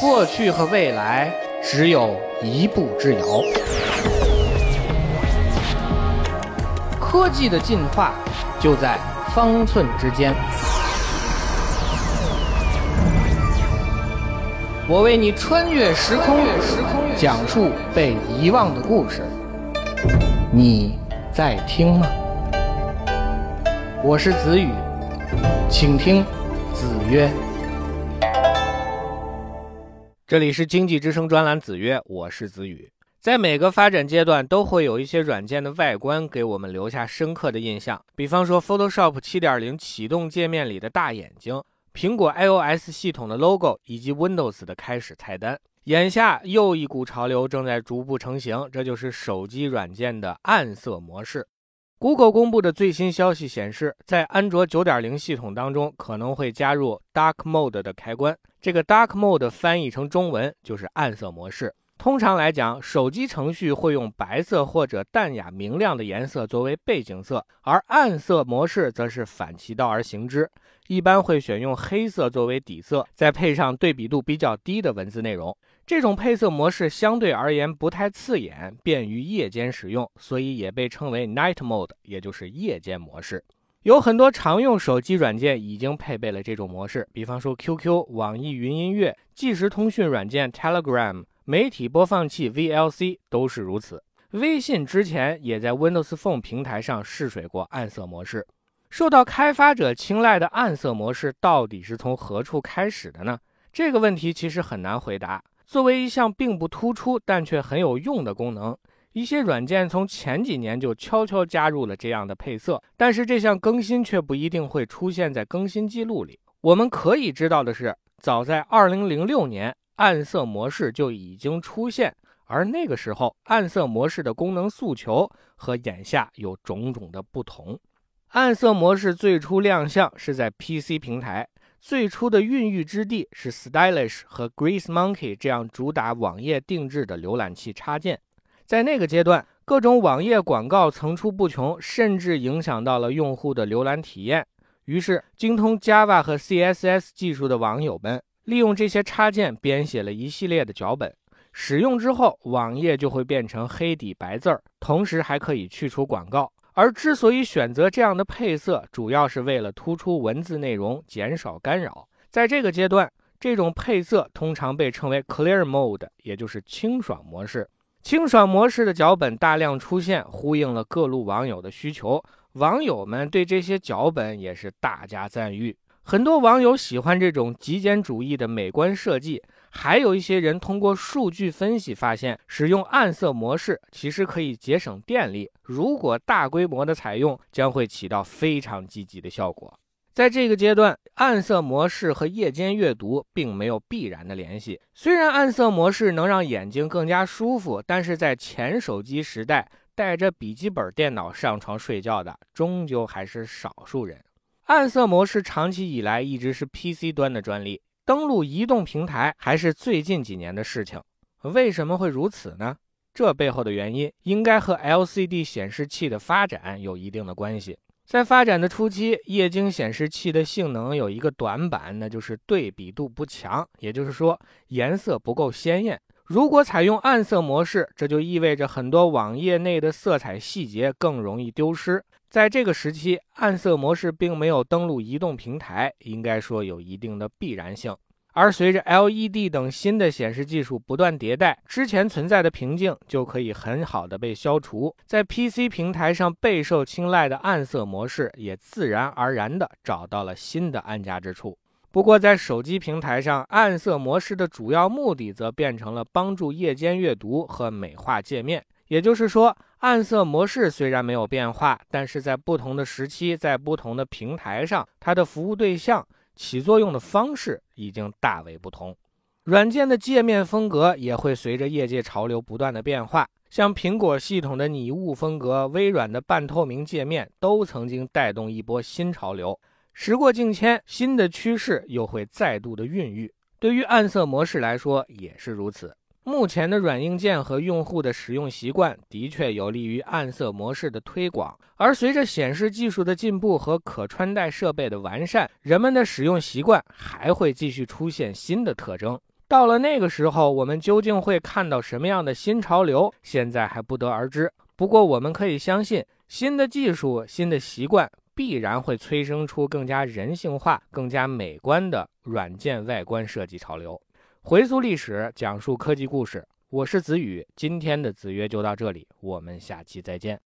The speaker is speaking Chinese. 过去和未来只有一步之遥。科技的进化就在方寸之间。我为你穿越时空，讲述被遗忘的故事。你在听吗？我是子宇，请听子曰。这里是经济之声专栏子曰，我是子宇。在每个发展阶段都会有一些软件的外观给我们留下深刻的印象，比方说 Photoshop 7.0 启动界面里的大眼睛，苹果 iOS 系统的 logo 以及 Windows 的开始菜单。眼下又一股潮流正在逐步成型，这就是手机软件的暗色模式。Google 公布的最新消息显示，在安卓 9.0 系统当中可能会加入 Dark Mode 的开关。这个 Dark Mode 翻译成中文就是暗色模式。通常来讲，手机程序会用白色或者淡雅明亮的颜色作为背景色，而暗色模式则是反其道而行之，一般会选用黑色作为底色，再配上对比度比较低的文字内容。这种配色模式相对而言不太刺眼，便于夜间使用，所以也被称为 Night Mode， 也就是夜间模式。有很多常用手机软件已经配备了这种模式，比方说 QQ、 网易云音乐、即时通讯软件 Telegram、 媒体播放器 VLC 都是如此。微信之前也在 Windows Phone 平台上试水过暗色模式。受到开发者青睐的暗色模式到底是从何处开始的呢？这个问题其实很难回答。作为一项并不突出但却很有用的功能，一些软件从前几年就悄悄加入了这样的配色，但是这项更新却不一定会出现在更新记录里。我们可以知道的是，早在2006年暗色模式就已经出现，而那个时候暗色模式的功能诉求和眼下有种种的不同。暗色模式最初亮相是在 PC 平台，最初的孕育之地是 Stylish 和 GreaseMonkey 这样主打网页定制的浏览器插件。在那个阶段，各种网页广告层出不穷，甚至影响到了用户的浏览体验。于是精通 Java 和 CSS 技术的网友们利用这些插件编写了一系列的脚本，使用之后网页就会变成黑底白字，同时还可以去除广告。而之所以选择这样的配色，主要是为了突出文字内容，减少干扰。在这个阶段，这种配色通常被称为 Clear Mode， 也就是清爽模式。清爽模式的脚本大量出现，呼应了各路网友的需求，网友们对这些脚本也是大加赞誉。很多网友喜欢这种极简主义的美观设计，还有一些人通过数据分析发现，使用暗色模式其实可以节省电力，如果大规模的采用，将会起到非常积极的效果。在这个阶段，暗色模式和夜间阅读并没有必然的联系。虽然暗色模式能让眼睛更加舒服，但是在前手机时代，带着笔记本电脑上床睡觉的终究还是少数人。暗色模式长期以来一直是 PC 端的专利，登陆移动平台还是最近几年的事情。为什么会如此呢？这背后的原因应该和 LCD 显示器的发展有一定的关系。在发展的初期，液晶显示器的性能有一个短板，那就是对比度不强，也就是说颜色不够鲜艳。如果采用暗色模式，这就意味着很多网页内的色彩细节更容易丢失。在这个时期，暗色模式并没有登陆移动平台，应该说有一定的必然性。而随着 LED 等新的显示技术不断迭代，之前存在的瓶颈就可以很好的被消除，在 PC 平台上备受青睐的暗色模式也自然而然的找到了新的安家之处。不过在手机平台上，暗色模式的主要目的则变成了帮助夜间阅读和美化界面。也就是说，暗色模式虽然没有变化，但是在不同的时期，在不同的平台上，它的服务对象起作用的方式已经大为不同，软件的界面风格也会随着业界潮流不断的变化。像苹果系统的拟物风格、微软的半透明界面都曾经带动一波新潮流。时过境迁，新的趋势又会再度的孕育，对于暗色模式来说也是如此。目前的软硬件和用户的使用习惯的确有利于暗色模式的推广，而随着显示技术的进步和可穿戴设备的完善，人们的使用习惯还会继续出现新的特征。到了那个时候，我们究竟会看到什么样的新潮流，现在还不得而知。不过我们可以相信，新的技术、新的习惯必然会催生出更加人性化、更加美观的软件外观设计潮流。回溯历史，讲述科技故事，我是子宇，今天的子曰就到这里，我们下期再见。